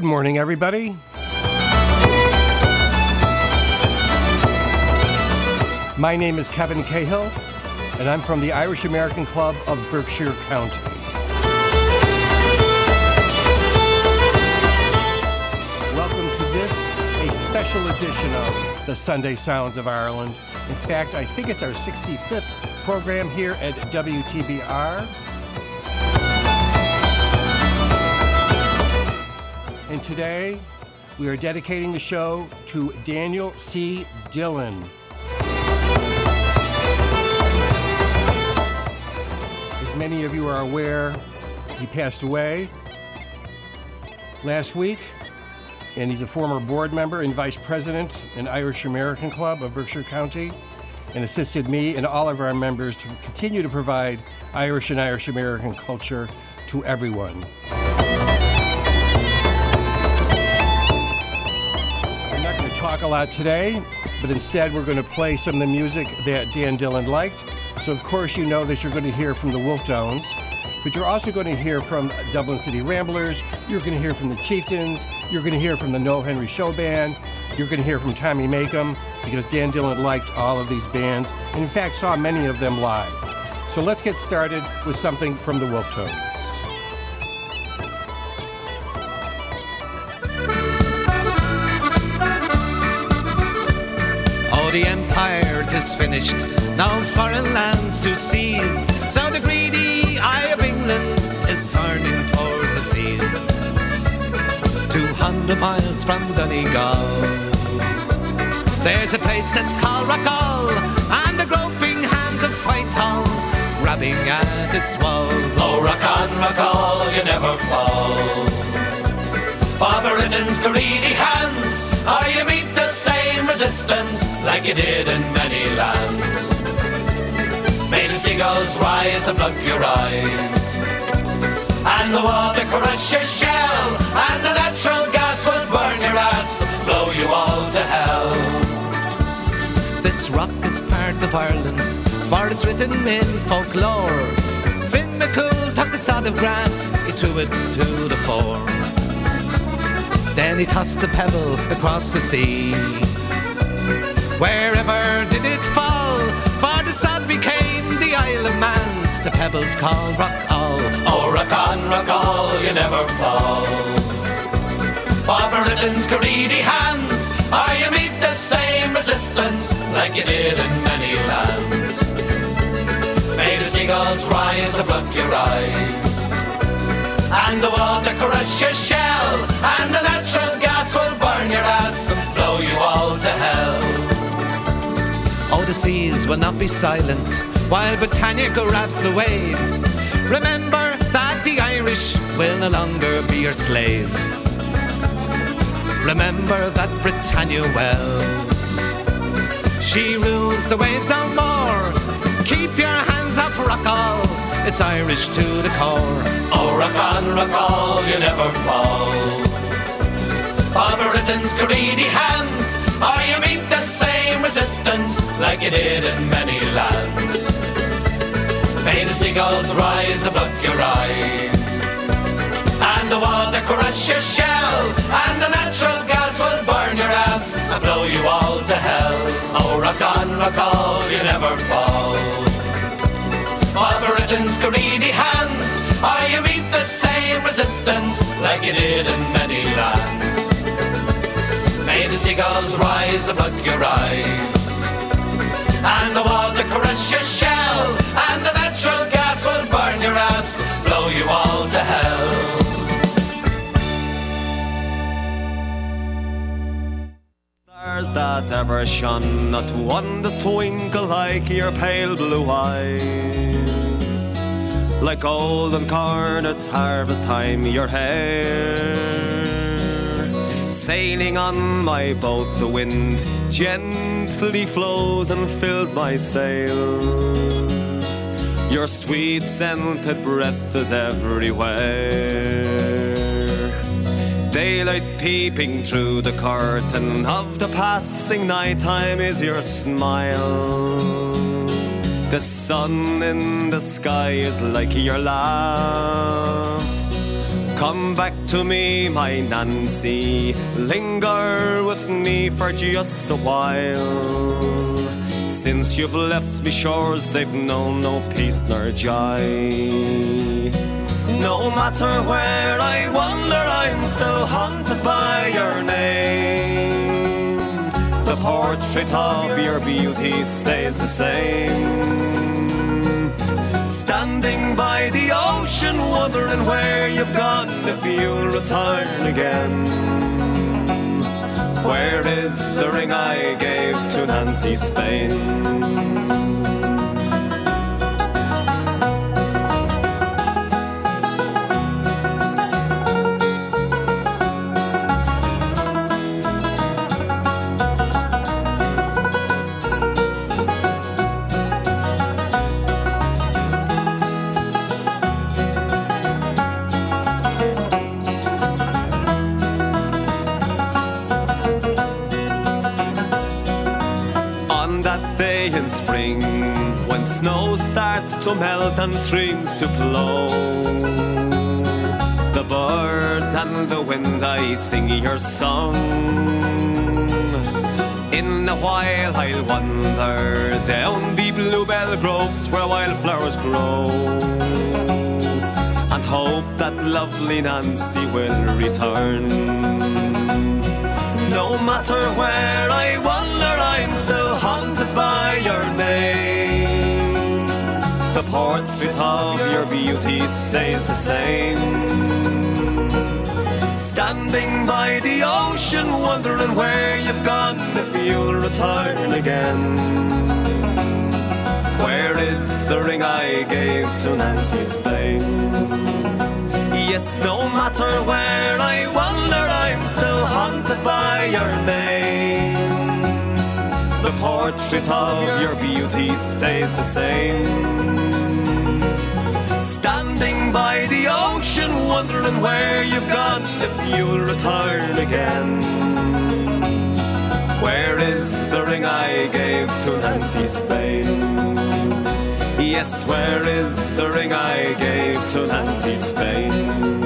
Good morning, everybody. My name is Kevin Cahill, and I'm from the Irish American Club of Berkshire County. Welcome to this, a special edition of the Sunday Sounds of Ireland. In fact, I think it's our 65th program here at WTBR. And today, we are dedicating the show to Daniel C. Dillon. As many of you are aware, he passed away last week, and he's a former board member and vice president in Irish American Club of Berkshire County, and assisted me and all of our members to continue to provide Irish and Irish American culture to everyone. Talk a lot today, but instead we're going to play some of the music that Dan Dillon liked. So of course you know that you're going to hear from the Wolfe Tones, but you're also going to hear from Dublin City Ramblers, you're going to hear from the Chieftains, you're going to hear from the Noel Henry Show Band, you're going to hear from Tommy Makem, because Dan Dillon liked all of these bands, and in fact saw many of them live. So let's get started with something from the Wolfe Tones. The empire 'tis finished, now foreign lands to seize. So the greedy eye of England is turning towards the seas. 200 miles from Donegal, there's a place that's called Rockall, and the groping hands of Whitehall rubbing at its walls. Oh, rock on, Rockall, you never fall. Father Britain's greedy hands, or you meet the same resistance like you did in many lands. May the seagulls rise and pluck your eyes, and the water crush your shell, and the natural gas will burn your ass, blow you all to hell. This rock is part of Ireland, for it's written in folklore. Finn McCool took a sod of grass, he threw it to the fore. Then he tossed a pebble across the sea. Wherever did it fall? For the sod became the Isle of Man. The pebbles call Rockall. Oh, rock on, Rockall, you never fall. For Britain's greedy hands, or you meet the same resistance like you did in many lands. May the seagulls rise and pluck your eyes, and the water crush your shell, and the natural gas will burn your ass and blow you all to hell. Oh, the seas will not be silent while Britannia grabs the waves. Remember that the Irish will no longer be your slaves. Remember that Britannia well, she rules the waves no more. Keep your hands off Rockall, it's Irish to the core. Oh, rock on, Rockall, you never fall. For Britain's greedy hands, or you meet the same resistance like you did in many lands. May the seagulls rise and pluck your eyes, and the water crush your shell, and the natural gas will burn your ass and blow you all to hell. Oh, rock on, Rockall, you never fall. For Britain's greedy hands, or you meet the same resistance like you did in many lands. May the seagulls rise and pluck your eyes, and the water crush your shell, and the natural gas will burn your ass, blow you all to hell. Stars that ever shone, not one does twinkle like your pale blue eyes. Like golden corn at harvest time, your hair sailing on my boat, the wind gently flows and fills my sails. Your sweet scented breath is everywhere. Daylight peeping through the curtain of the passing nighttime is your smile. The sun in the sky is like your laugh. Come back to me, my Nancy, linger with me for just a while. Since you've left me shores, they've known no peace nor joy. No matter where I wander, I'm still haunted by your name. The portrait of your beauty stays the same. Standing by the ocean, wondering where you've gone, if you'll return again. Where is the ring I gave to Nancy Spain? When snow starts to melt and streams to flow, the birds and the wind, I sing your song. In a while I'll wander down the bluebell groves where wildflowers grow, and hope that lovely Nancy will return. No matter where I wander, I'm still haunted by your name. The portrait of your beauty stays the same. Standing by the ocean, wondering where you've gone, if you'll return again. Where is the ring I gave to Nancy Spain? Yes, no matter where I wander, I'm still haunted by your name. The portrait of your beauty stays the same. Standing by the ocean, wondering where you've gone, if you'll return again. Where is the ring I gave to Nancy Spain? Yes, where is the ring I gave to Nancy Spain?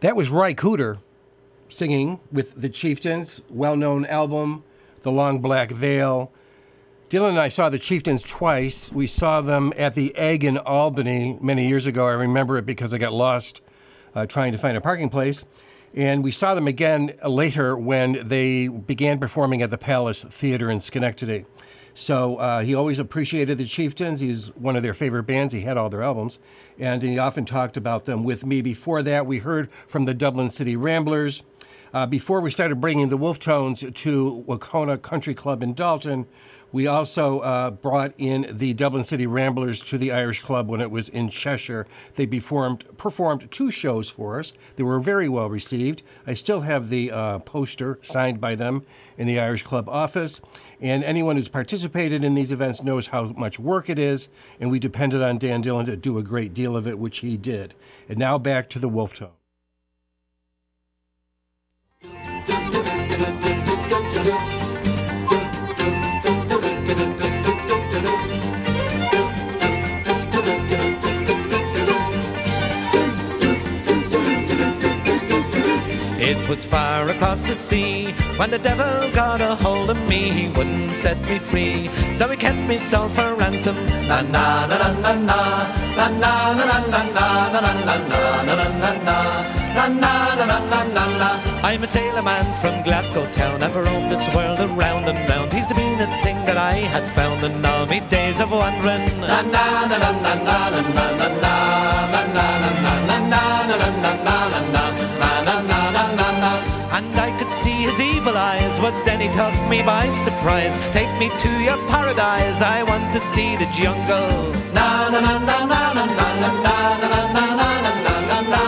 That was Ray Cooter singing with the Chieftains, well-known album, The Long Black Veil. Dylan and I saw the Chieftains twice. We saw them at The Egg in Albany many years ago. I remember it because I got lost trying to find a parking place. And we saw them again later when they began performing at the Palace Theater in Schenectady. So he always appreciated the Chieftains. He's one of their favorite bands. He had all their albums. And he often talked about them with me. Before that, we heard from the Dublin City Ramblers. Before we started bringing the Wolfe Tones to Wakona Country Club in Dalton, we also brought in the Dublin City Ramblers to the Irish Club when it was in Cheshire. They performed two shows for us. They were very well received. I still have the poster signed by them in the Irish Club office. And anyone who's participated in these events knows how much work it is, and we depended on Dan Dillon to do a great deal of it, which he did. And now back to the Wolfe Tones. It was far across the sea when the devil got a hold of me. He wouldn't set me free, so he kept me sold for ransom. Na na na na na na na na na na na na na na na na. Na, na, na, na, na, na. I'm a sailor man from Glasgow town. I've roamed this world around and round. He's the meanest thing that I had found in all me days of wandering. Na na na na na na na na na na na na na na na. what's Danny taught me by surprise. Take me to your paradise, I want to see the jungle. Na na na na na na na na na na na na na na na na.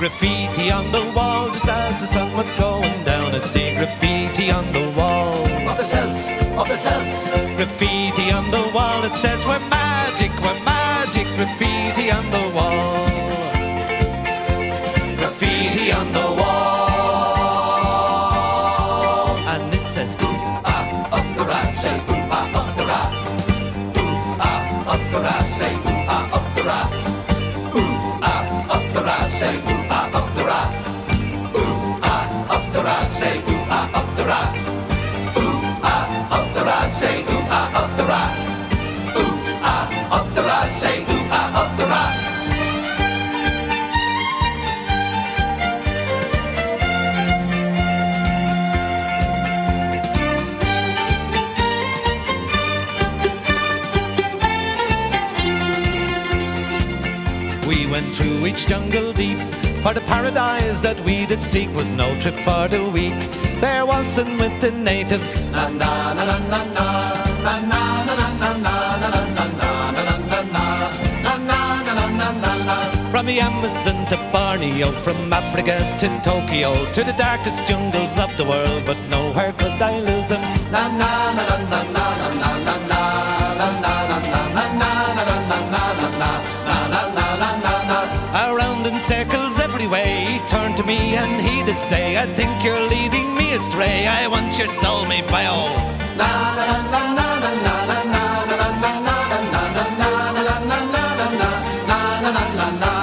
Graffiti on the wall, just as the sun was going down. I see graffiti on the wall. Of the cells, of the cells. Graffiti on the wall, it says we're magic, graffiti on the wall. Graffiti on the wall. And it says ooh-ah, up the ra, say ooh-ah, up the ra. Ooh-ah, up the ra, say ooh-ah, up the ra. Ooh-ah, up the ra, say ooh-ah. Say ooh-ah up the ra, ooh-ah up the ra. Say ooh-ah up the ra, ooh-ah up the ra. Say ooh-ah up the ra. We went through each jungle deep, for the paradise that we did seek was no trip for the weak. There waltzing with the natives. Na na na na na na na na na na na na na na na na. From the Amazon to Borneo, from Africa to Tokyo, to the darkest jungles of the world, but nowhere could I lose them. Na na na na na na na na na na na na na na na na. Around in circles every way, he turned to me and he did say, I think you're leading me astray, I want your soul, me pal. Na na na na na na na na na na na na na na na na na na na.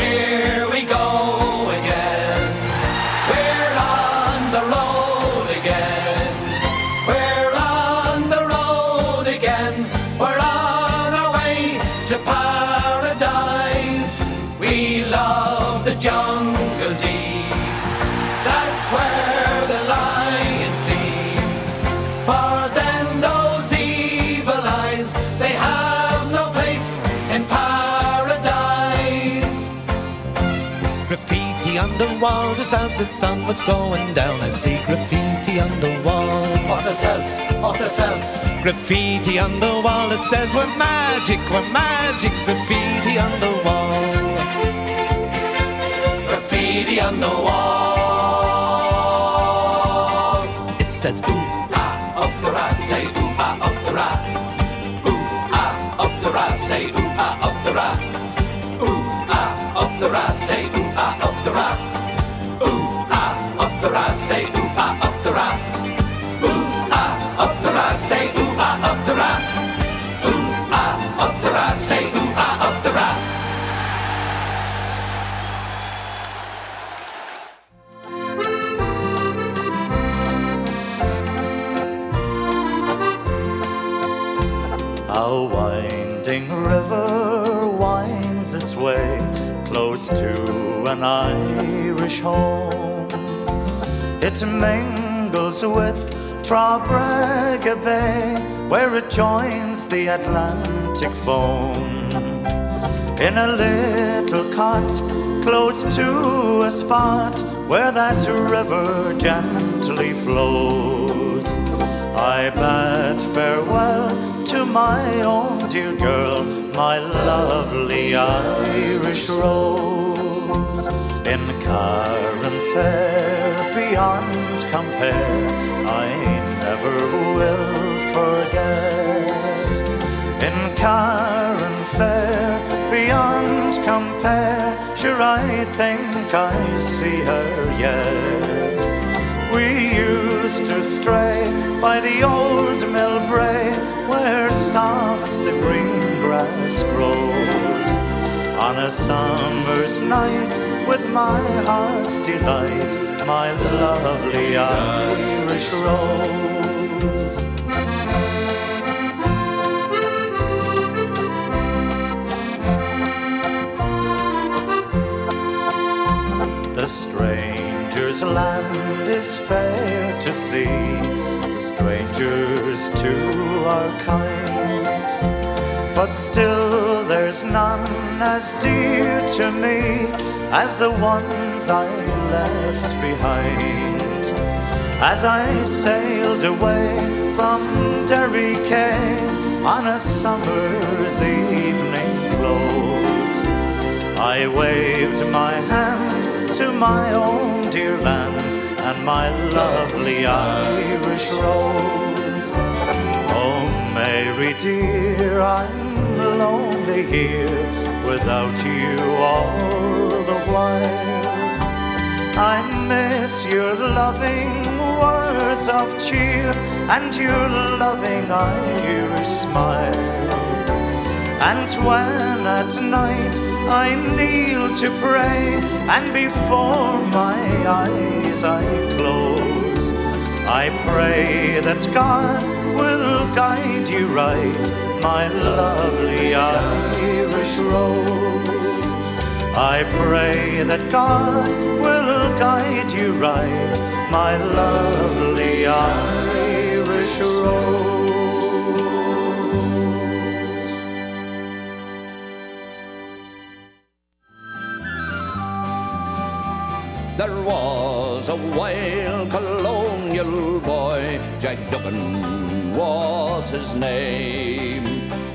Here we go again, we're on the road again, we're on the road again, we're on our way to paradise. We love the jungle deep, that's where the lion sleeps. For then those evil eyes, they have no place in paradise. Graffiti on the wall, just as the sun was going down. I see graffiti on the wall. Of the cells, of the cells. Graffiti on the wall, it says we're magic, graffiti on the wall. Graffiti on the wall. It says ooh-ah up the ra, say ooh-ah up the ra. Ooh-ah up the ra, say ooh-ah up the ra. Ooh-ah up the ra, say ooh-ah up the ra. Ooh-ah up the ra, say ooh-ah up the ra. Ooh-ah up the ra, say ooh-ah up the ra. Ooh-ah up the ra, say ooh-ah up the ra. A winding river winds its way close to an Irish home. It mingles with Trarbregga Bay, where it joins the Atlantic foam. In a little cot close to a spot where that river gently flows, I bade farewell to my own dear girl, my lovely Irish rose. In Carron fair, beyond compare, I never will forget. In Carron fair, beyond compare, sure I think I see her yet. We used to stray by the old Millbrae, where soft the green grass grows. on a summer's night with my heart's delight, my lovely Irish rose. The stranger's land is fair to see, the strangers too are kind, but still there's none as dear to me as the ones I left behind. As I sailed away from Derry on a summer's evening close, I waved my hand to my own dear land and my lovely Irish rose. Oh Mary dear, I'm lonely here without you all the while. I miss your loving words of cheer and your loving Irish smile. And when at night I kneel to pray, and before my eyes I close, I pray that God will guide you right, my lovely Irish rose. I pray that God will guide you right, my lovely Irish rose. There was a wild colonial boy, Jack Duggan was his name.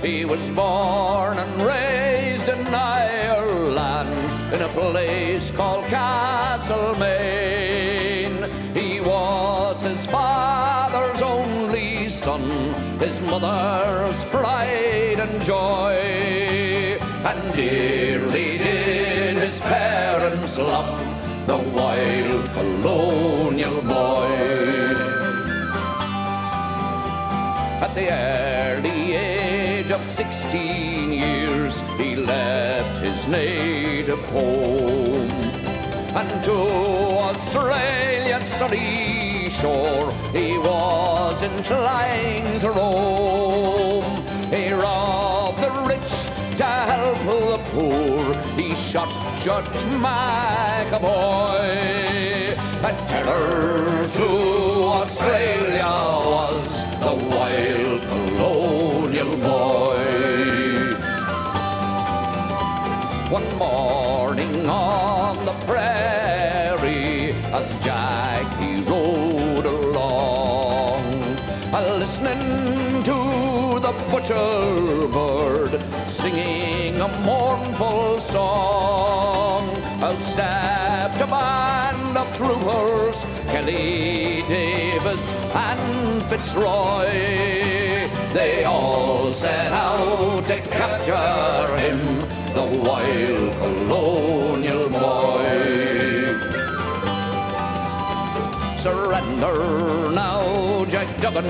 He was born and raised in Ireland in a place called Castlemaine. He was his father's only son, his mother's pride and joy, and dearly did his parents love the wild colonial boy. At the early age of 16 years, he left his native home and to Australia's sunny shore he was inclined to roam. He robbed the rich to help the poor, he shot Judge McAvoy. A terror to Australia was the wild colonial boy. One morning on the prairie, as Jack he rode along, listening to the butcher bird singing a mournful song, out stepped a band of troopers, Kelly, Davis and Fitzroy. They all set out to capture him, the wild colonial boy. Surrender now, Jack Duggan,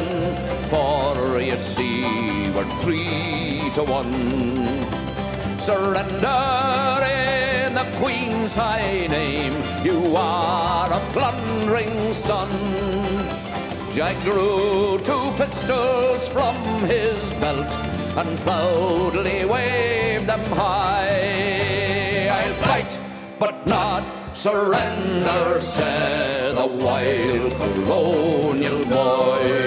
for you see we're 3-1. Surrender in the Queen's high name, you are a plundering son. Jack drew 2 pistols from his belt and proudly waved them high. I'll fight, but not surrender, said the wild colonial boy.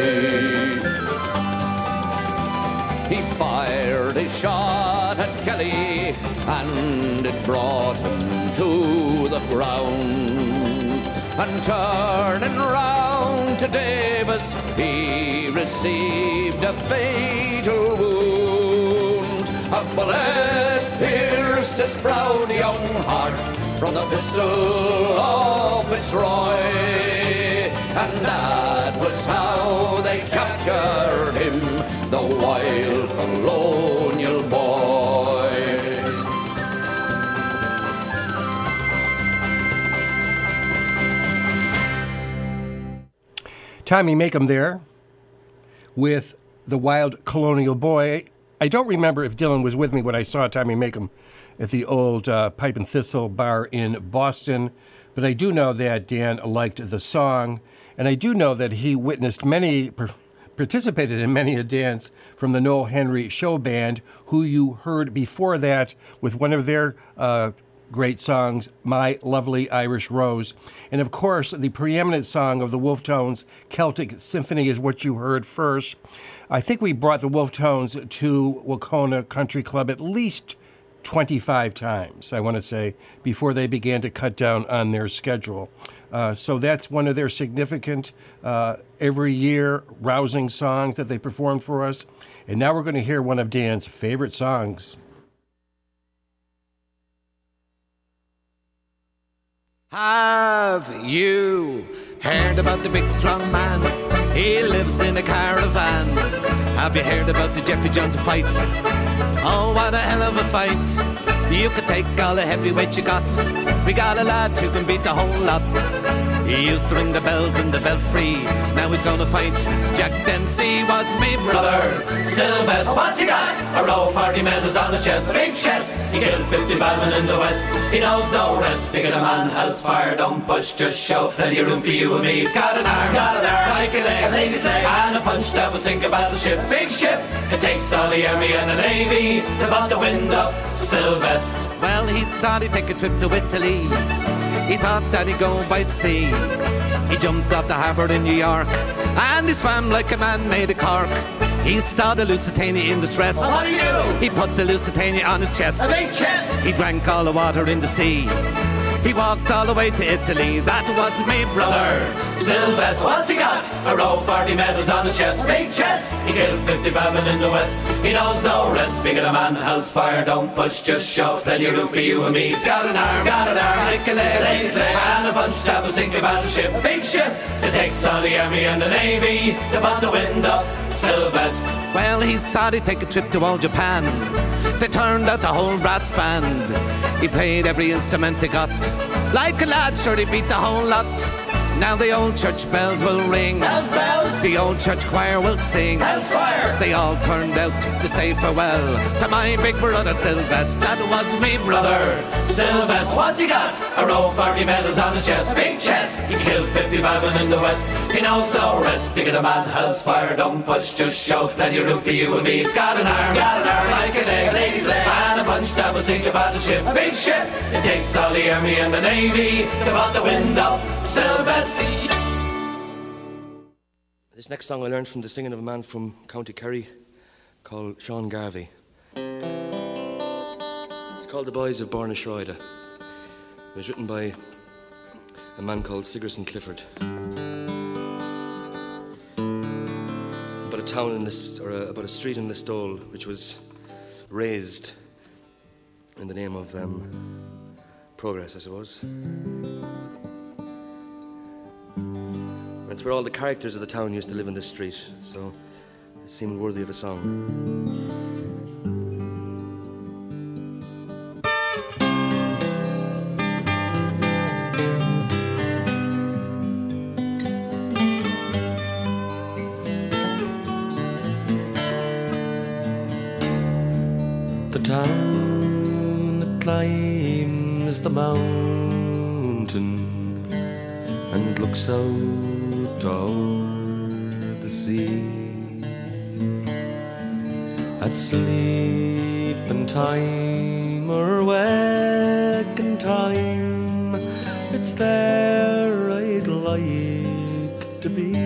He fired his shot at Kelly and it brought him to the ground, and turning round to Davis he received a fatal wound. A bullet pierced his proud young heart from the pistol of Fitzroy, and that was how they captured him, the wild colonial boy. Tommy Makem there with The Wild Colonial Boy. I don't remember if Dillon was with me when I saw Tommy Makem at the old Pipe and Thistle bar in Boston. But I do know that Dan liked the song, and I do know that he witnessed many, participated in many a dance from the Noel Henry Show Band, who you heard before that with one of their great songs, My Lovely Irish Rose. And of course, the preeminent song of the Wolfe Tones, Celtic Symphony, is what you heard first. I think we brought the Wolfe Tones to Wakona Country Club at least 25 times, I want to say, before they began to cut down on their schedule. So that's one of their significant every year rousing songs that they perform for us. And now we're going to hear one of Dan's favorite songs. Have you heard about the big strong man? He lives in a caravan. Have you heard about the Jeffrey Johnson fight? Oh, what a hell of a fight. You could take all the heavyweight you got. We got a lad who can beat the whole lot. He used to ring the bells in the belfry. Now he's gonna fight Jack Dempsey. What's me brother? Sylvester, what's he got? A row of 40 medals on the chest, big chest. He killed 50 ballmen in the west. He knows no rest. Bigger than a man has fire. Don't push, just show. Plenty of room for you and me. He's got an arm, like a leg, a lady's leg, and a punch that will sink a battleship. Big ship. It takes all the army and the navy to bout the wind up. Sylvester. Well, he thought he'd take a trip to Italy. He thought that he'd go by sea. He jumped off to Harvard in New York, and he swam like a man made of cork. He saw the Lusitania in distress. Well, what do you do? He put the Lusitania on his chest. A big chest. He drank all the water in the sea. He walked all the way to Italy. That was me, brother, Sylvester. What's he got? A row of 40 medals on his chest. Big chest. He killed 50 bowmen in the west. He knows no rest. Bigger than a man, hell's fire. Don't push, just show. Plenty of room for you and me. He's got an arm. He's got an arm. Like a leg. And a bunch that will sink a battleship. A big ship. It takes all the army and the navy to bout the wind up. Sylvester. Well, he thought he'd take a trip to old Japan. They turned out the whole brass band. He played every instrument they got. Like a lad, sure he beat the whole lot. Now the old church bells will ring. Bells, bells. The old church choir will sing. Bells, choir. They all turned out to say farewell to my big brother Sylvester. That was me, brother Sylvester. What's he got? A row of 40 medals on his chest. Big chest. He killed 50 bowmen in the west. He knows no rest. Bigger than man, hell's fire. Don't push, just show. Plenty of room for you and me. He's got an arm. He's got an arm. Like an egg. A lady's leg. And a punch that will sink a battleship. A big ship. It takes all the army and the navy to bout the wind up. Sylvester. This next song I learned from the singing of a man from County Kerry called Sean Garvey. It's called The Boys of Barr na Sráide. It was written by a man called Sigerson Clifford. About a town in this, or about a street in this Listowel, which was raised in the name of progress, I suppose. It's where all the characters of the town used to live in this street, so it seemed worthy of a song. The town that climbs the mountain and looks out o'er the sea at sleeping time or waking time, it's there I'd like to be,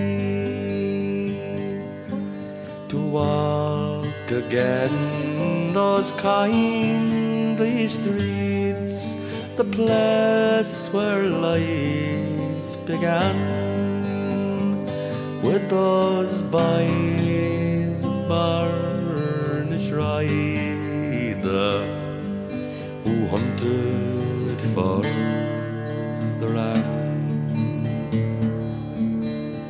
to walk again those kindly streets, the place where life began. With those boys of Barr na Sráide who hunted for the ram,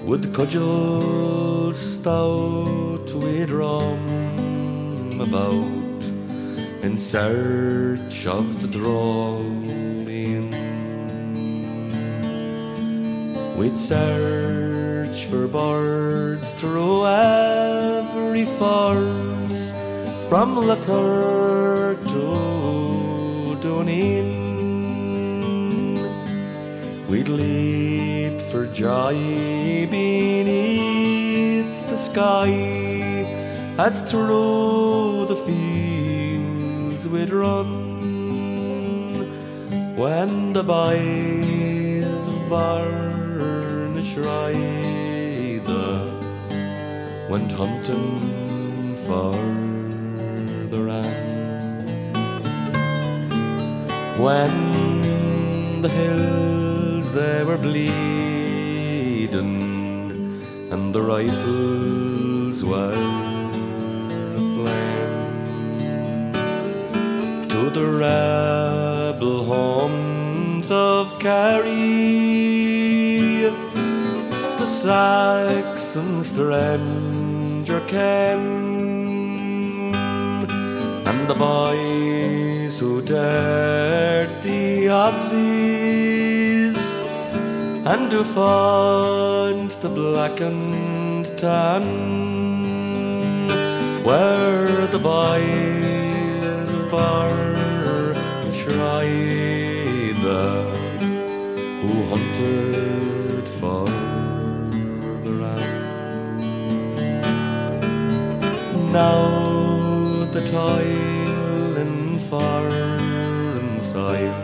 with cudgels stout we'd roam about in search of the drawing. We'd search for birds through every forest, from letter to on in. We'd leap for joy beneath the sky, as through the fields we'd run, when the boys of Barr na Sráide went hunting farther on. When the hills they were bleeding and the rifles were aflame, to the rebel homes of Kerry the Saxon stranger came, and the boy who dared the oxes and who fought the black and tan were the boys of Barr na Sráide who hunted for the land. Now the toy foreign soil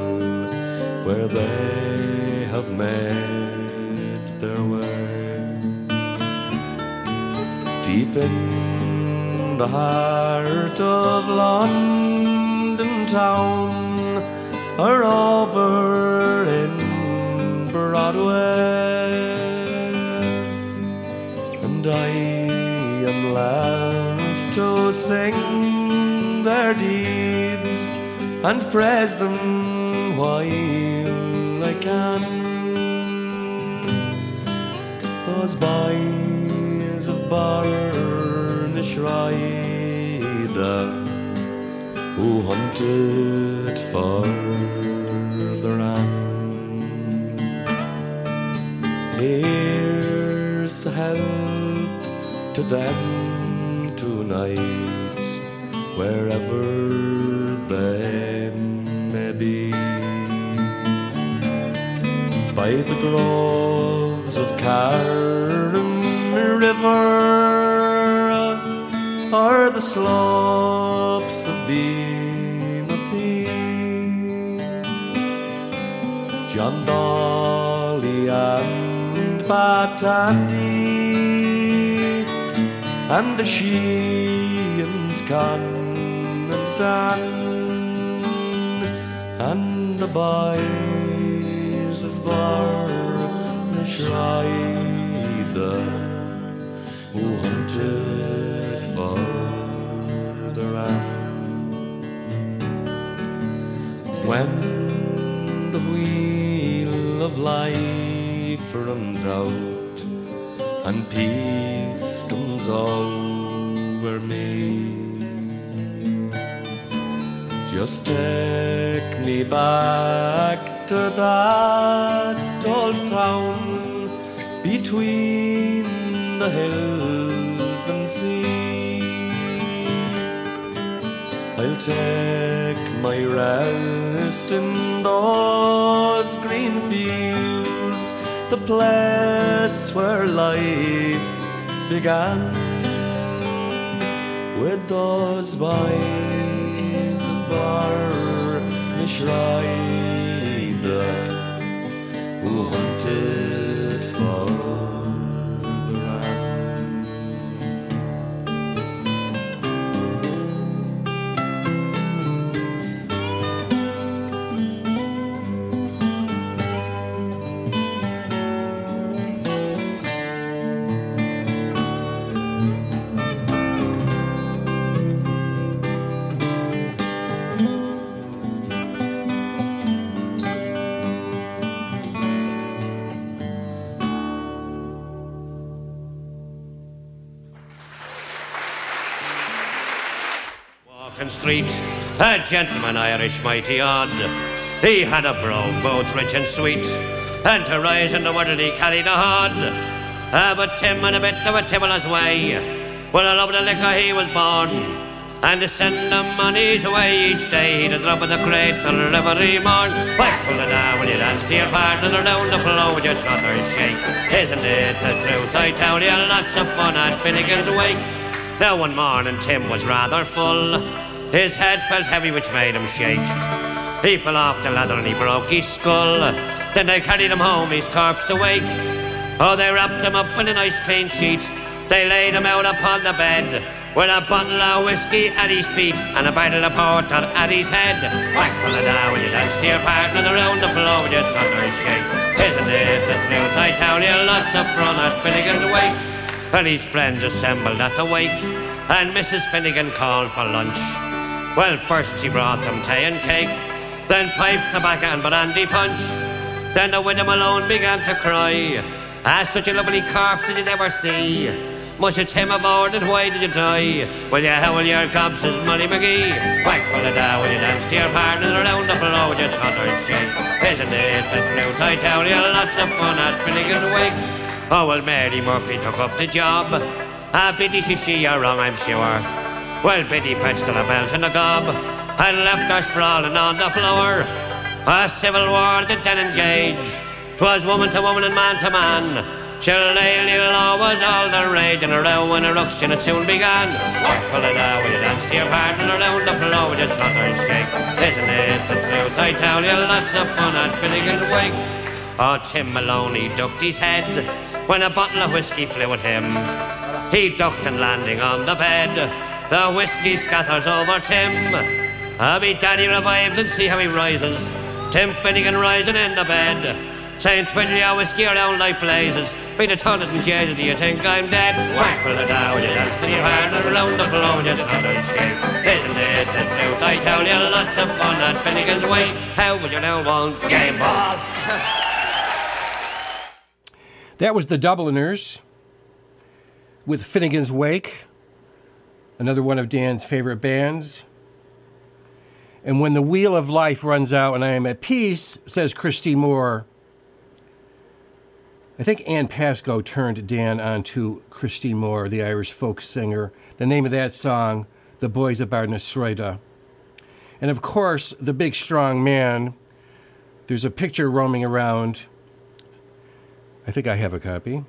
where they have made their way, deep in the heart of London town or over in Broadway, and I am left to sing their deeds and praise them while I can. Those boys of Barr na Sráide who hunted farther on. Here's health to them tonight, wherever they by the groves of Carrum River or the slopes of Beamothy. John Dolly and Pat Andy and the Sheehan's Con and Dan and the boy Barr na Sráide who hunted farther on. When the wheel of life runs out and peace comes over me, just take me back to that old town between the hills and sea. I'll take my rest in those green fields, the place where life began, with those boys of Barr na Sráide who hunted for the Street, a gentleman Irish mighty odd. He had a brogue both rich and sweet, and to rise in the world he carried a hod. But Tim and a bit of a Tim on his way, well, I love the liquor he was born. and to send the monies away each day, to drop of the crate till every morn. Why, pull it down when you dance to your partner, around the floor with your trotter shake. Isn't it the truth? I tell you, lots of fun at Finnegan's Wake. Now one morning Tim was rather full, his head felt heavy which made him shake. He fell off the ladder and he broke his skull, then they carried him home, his corpse to wake. Oh, they wrapped him up in a nice clean sheet, they laid him out upon the bed, with a bottle of whiskey at his feet and a bottle of porter at his head. Whack for the now when you dance to your partner, around the floor with your thunder shake. Isn't it the truth? I tell you, lots of fun at Finnegan's Wake. And his friends assembled at the wake, and Mrs. Finnegan called for lunch. Well, first she brought them tea and cake, then pipes, tobacco and brandy punch. Then the widow Malone began to cry, "Ah, such a lovely corpse did you never see? Must you Tim aboard and why did you die? Will you howl your cops as Molly McGee? Whack for the down when you dance to your partners, around the floor with your thunder shake. Isn't it the truth? I tell you, lots of fun at Finnegan's Wake." Oh, well, Mary Murphy took up the job. Ah, Biddy, she, you're wrong, I'm sure. Well, Biddy fetched her a belt and a gob, and left her sprawling on the floor. A civil war did then engage, 'twas woman to woman and man to man. Shillelagh law was all the rage, and a row and a ruction it soon began. What pull it out when you dance to your partner, around the floor with your trotter shake. Isn't it the truth? I tell you, lots of fun at Finnegan's Wake. Oh, Tim Maloney ducked his head when a bottle of whiskey flew at him. He ducked and landing on the bed, the whiskey scatters over Tim. Ah, me daddy revives and see how he rises, Tim Finnegan rising in the bed, saying, "Twiddle your whiskey around like blazes. Be the toilet and Jesus, do you think I'm dead? Whack for the down, you dance to your hand, around the floor, you thunder shake. Isn't it the truth? I tell you, lots of fun at Finnegan's Wake. How would you know one game ball?" That was the Dubliners with Finnegan's Wake, another one of Dan's favorite bands. "And when the wheel of life runs out and I am at peace," says Christy Moore. I think Ann Pascoe turned Dan on to Christy Moore, the Irish folk singer. The name of that song, "The Boys of Barr na Sráide." And of course, the big strong man. There's a picture roaming around, I think I have a copy,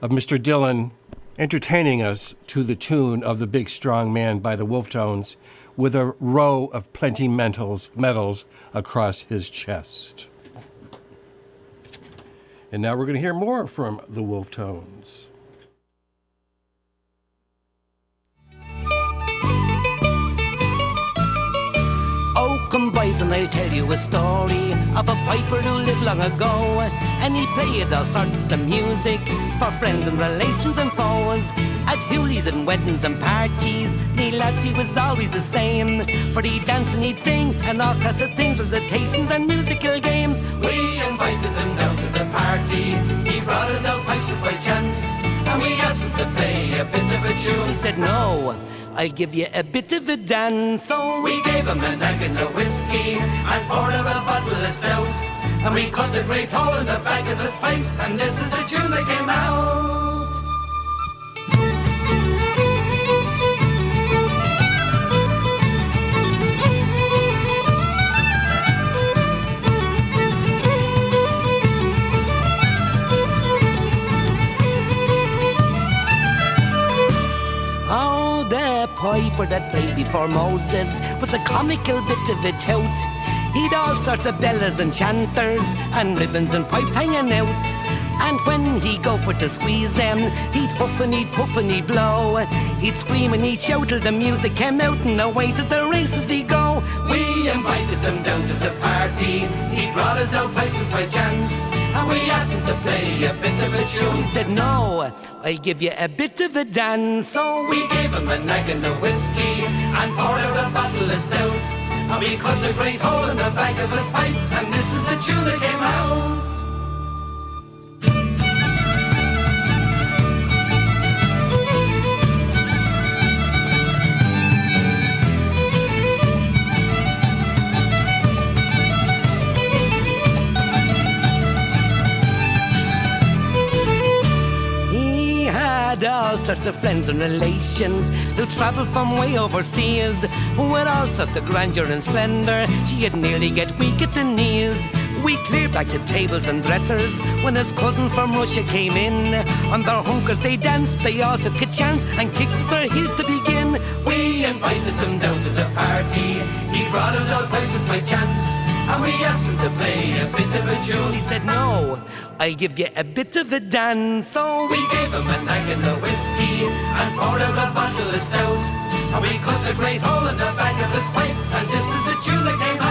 of Mr. Dillon entertaining us to the tune of "The Big Strong Man" by the Wolfe Tones, with a row of plenty medals across his chest. And now we're going to hear more from the Wolfe Tones. "Oh, come boys, and I'll tell you a story of a piper who lived long ago, and he played all sorts of music for friends and relations and foes. At hulies and weddings and parties, nee lads, he was always the same, for he'd dance and he'd sing, and all kinds of things, recitations and musical games. We invited them down to the party, he brought us out pipes just by chance, and we asked him to play a bit of a tune. He said, "No, I'll give you a bit of a dance." So we gave him a naggin of whiskey and poured him a bottle of stout, and we cut a great hole in the back of his pipes, and this is the tune that came out. Piper that played before Moses was a comical bit of a tout. He'd all sorts of bellas and chanters and ribbons and pipes hanging out, and when he'd go for to squeeze them, he'd huff and he'd puff and he'd blow, he'd scream and he'd shout till the music came out, and away to the races he'd go. We invited them down to the party, he brought us out pipes just by chance, and we asked him to play a bit of a tune. He said, "No, I'll give you a bit of a dance." So we gave him a naggin of whiskey and poured out a bottle of stout, and we cut a great hole in the back of his pipes, and this is the tune that came out. sorts of friends and relations who travel from way overseas with all sorts of grandeur and splendor. She'd nearly get weak at the knees. We cleared back the tables and dressers when his cousin from Russia came in. On their hunkers they danced, they all took a chance and kicked their heels to begin. We invited them down to the party, he brought us all prizes by chance, and we asked him to play a bit of a tune. He said, no, I'll give you a bit of a dance. So we gave him a naggin' of whiskey and poured out a bottle of stout, and we cut a great hole in the back of his pipes, and this is the tune that came out.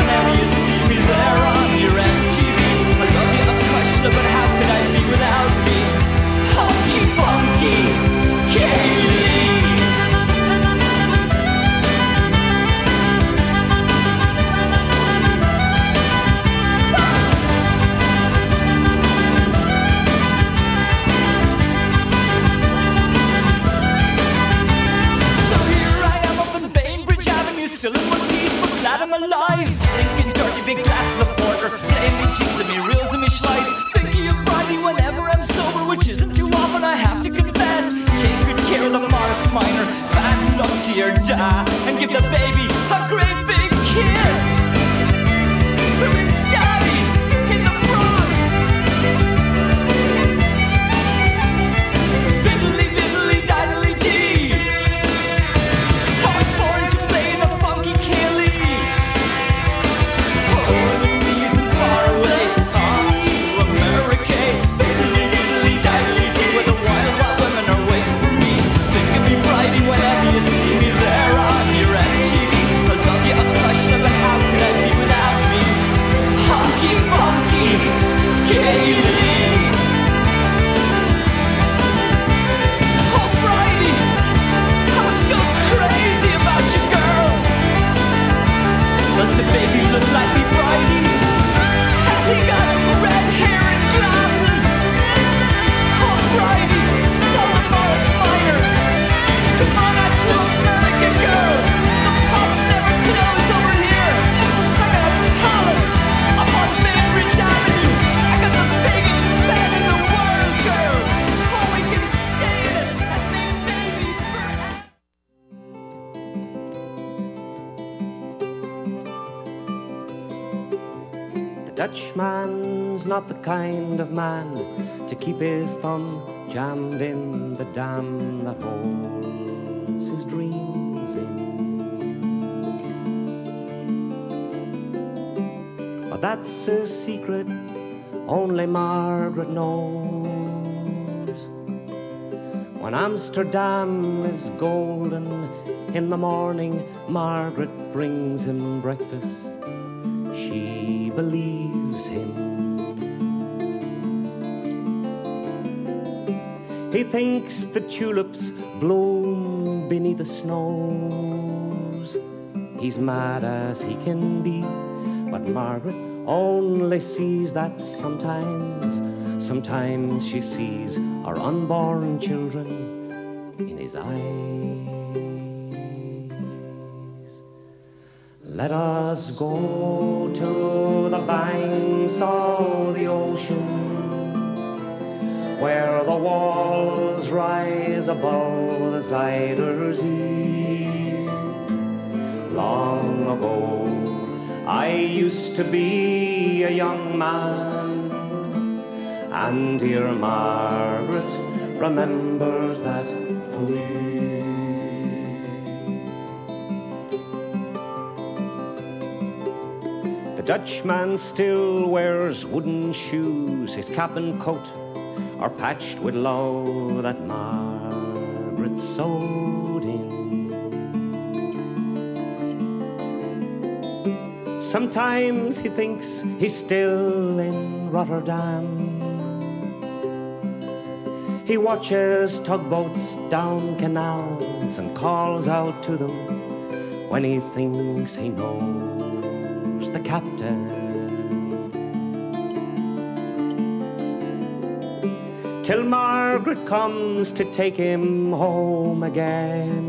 Whenever you see me there on your MTV, Dutchman's not the kind of man to keep his thumb jammed in the dam that holds his dreams in. But that's a secret only Margaret knows. When Amsterdam is golden in the morning, Margaret brings him breakfast. She believes him. He thinks the tulips bloom beneath the snows. He's mad as he can be, but Margaret only sees that sometimes. Sometimes she sees our unborn children in his eyes. Let us go to the banks of the ocean, where the walls rise above the Zuyder's Zee. Long ago I used to be a young man, and dear Margaret remembers that for me. The Dutchman still wears wooden shoes, his cap and coat are patched with love that Margaret sewed in. Sometimes he thinks he's still in Rotterdam. He watches tugboats down canals and calls out to them when he thinks he knows the captain. Till Margaret comes to take him home again.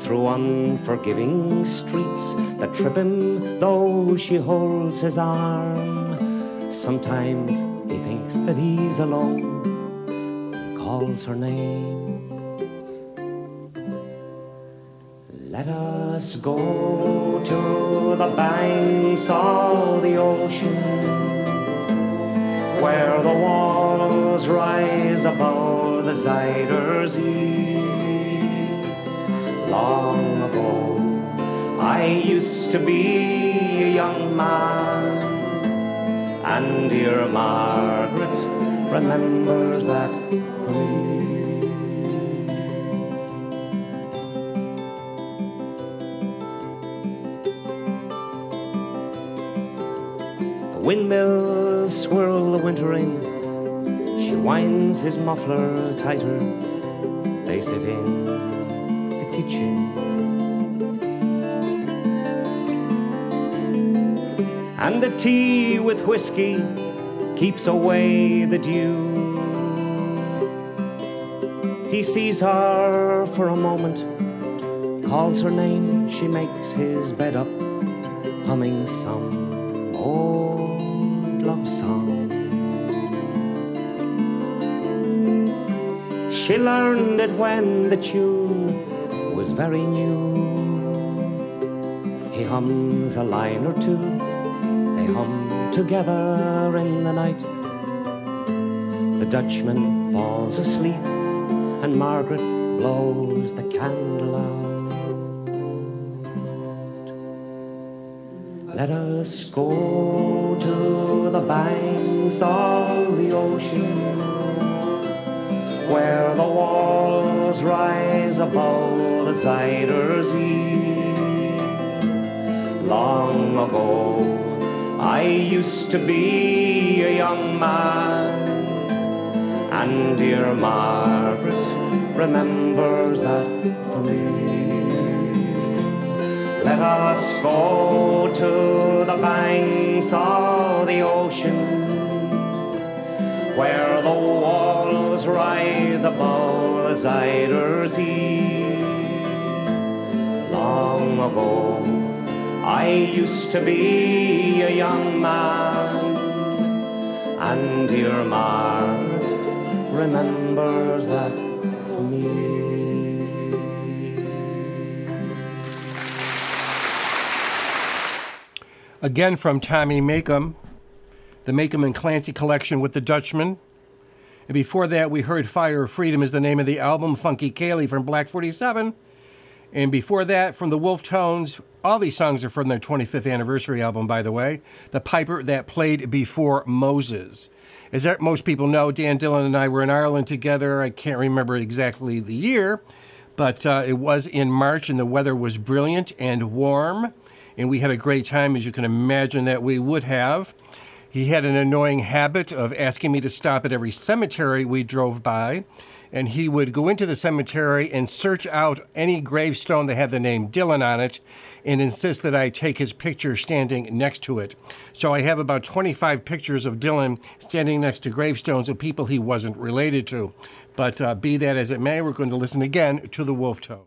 Through unforgiving streets that trip him, though she holds his arm. Sometimes he thinks that he's alone and calls her name. Let us go to the banks of the ocean, where the walls rise above the Zuyder's Zee. Long ago, I used to be a young man, and dear Margaret remembers that for me. The windmills swirl the winter in, she winds his muffler tighter, they sit in kitchen. And the tea with whiskey keeps away the dew. He sees her for a moment, calls her name, she makes his bed up, humming some old love song. She learned it when the tune was very new. He hums a line or two, they hum together in the night. The Dutchman falls asleep, and Margaret blows the candle out. Let us go to the banks of the ocean, where the walls rise above the Zuyder's Zee. Long ago, I used to be a young man, and dear Margaret remembers that for me. Let us go to the banks of the ocean, where the walls rise above the Zuyder's Zee. Long ago, I used to be a young man, and dear Margaret remembers that for me. Again from Tommy Makem, the Makem and Clancy collection with the Dutchman. And before that, we heard Fire of Freedom is the name of the album, Funky Kelly from Black 47. And before that, from the Wolfe Tones, all these songs are from their 25th anniversary album, by the way, The Piper That Played Before Moses. As most people know, Dan Dillon and I were in Ireland together. I can't remember exactly the year, but it was in March, and the weather was brilliant and warm, and we had a great time, as you can imagine that we would have. He had an annoying habit of asking me to stop at every cemetery we drove by, and he would go into the cemetery and search out any gravestone that had the name Dillon on it and insist that I take his picture standing next to it. So I have about 25 pictures of Dillon standing next to gravestones of people he wasn't related to. But be that as it may, we're going to listen again to the Wolfe Tone.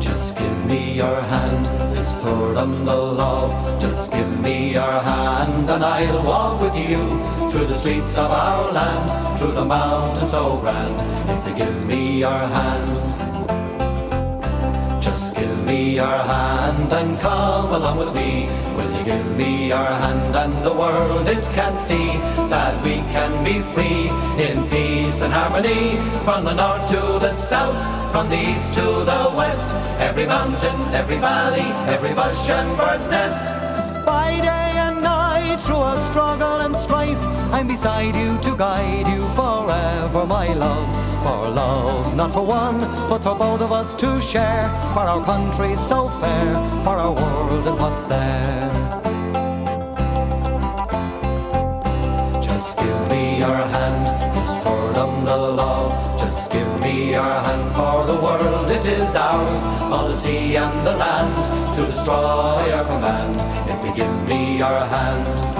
Just give me your hand, this turundle love. Just give me your hand and I'll walk with you through the streets of our land, through the mountains so grand, if you give me your hand. Just give me your hand and come along with me. Will you give me your hand and the world it can see that we can be free in peace and harmony, from the north to the south, from the east to the west, every mountain, every valley, every bush and bird's nest. By day and night, through all struggle and strife, I'm beside you to guide you forever, my love. For love's not for one, but for both of us to share, for our country so fair, for our world and what's there. Just give me your hand, this turundle love. Just give me your hand, for the world it is ours, all the sea and the land, to destroy our command, if you give me your hand.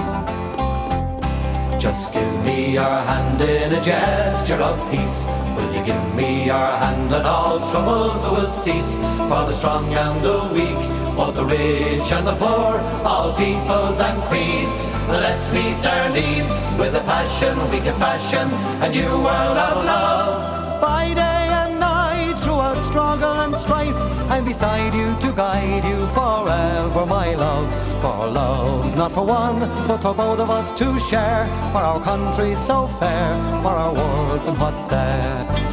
Just give me your hand in a gesture of peace. Will you give me your hand and all troubles will cease, for the strong and the weak, for the rich and the poor, all peoples and creeds. Let's meet their needs with a passion we can fashion a new world of love. By day and night, through our struggle and strife, I'm beside you to guide you forever, my love. For love's not for one, but for both of us to share, for our country so fair, for our world and what's there.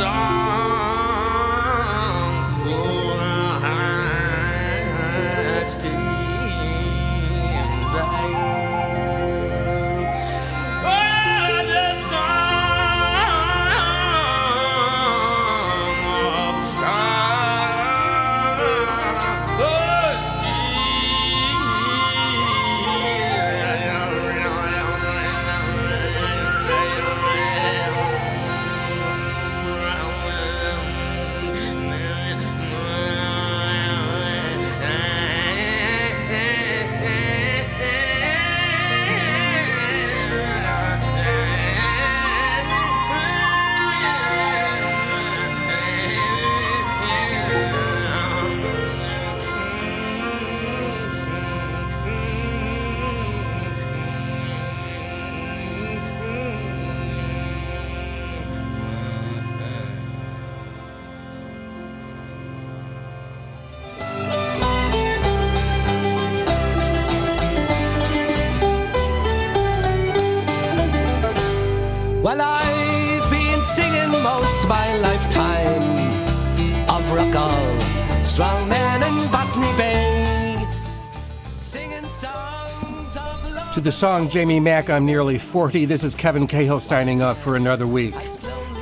song o'er a heart's desire. Oh, the my lifetime of Rockall, strong men in Botany Bay, singing songs of love. To the song Jamie Mack, I'm Nearly 40, this is Kevin Cahill signing off for another week.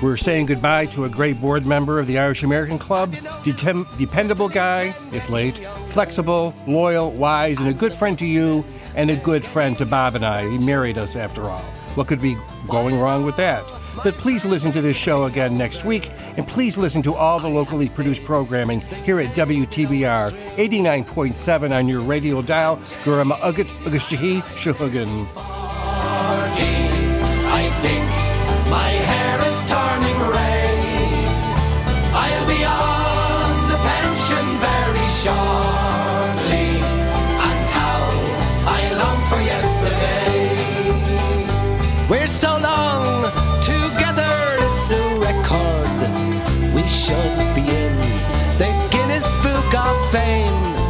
We're saying goodbye to a great board member of the Irish American Club, dependable guy, if late, flexible, loyal, wise, and a good friend to you, and a good friend to Bob and I. He married us, after all. What could be going wrong with that? But please listen to this show again next week, and please listen to all the locally produced programming here at WTBR 89.7 on your radio dial. Gurama Ugat Ugashahi Shahugan. I think my hair is turning gray. I'll be on the pension very shortly, and how I long for yesterday. We're so long should be in the Guinness Book of Fame.